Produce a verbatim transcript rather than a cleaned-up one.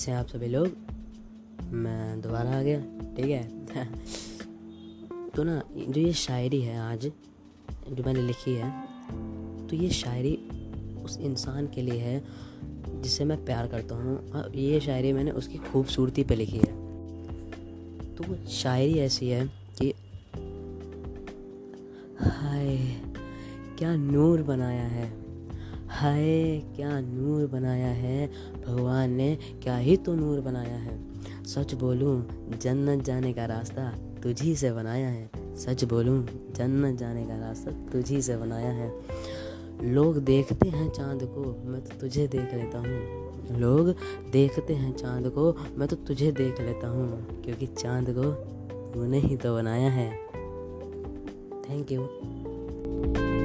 कैसे हैं आप सभी लोग। मैं दोबारा आ गया, ठीक है। तो ना जो ये शायरी है आज जो मैंने लिखी है, तो ये शायरी उस इंसान के लिए है जिससे मैं प्यार करता हूँ। और ये शायरी मैंने उसकी खूबसूरती पे लिखी है। तो शायरी ऐसी है कि हाय क्या नूर बनाया है, हाय क्या नूर बनाया है, भगवान ने क्या ही तो नूर बनाया है। सच बोलूं जन्नत जाने का रास्ता तुझी से बनाया है, सच बोलूं जन्नत जाने का रास्ता तुझी से बनाया है। लोग देखते हैं चाँद को, मैं तो तुझे देख लेता हूँ, लोग देखते हैं चाँद को, मैं तो तुझे देख लेता हूँ, क्योंकि चाँद को तूने ही तो बनाया है। Thank you.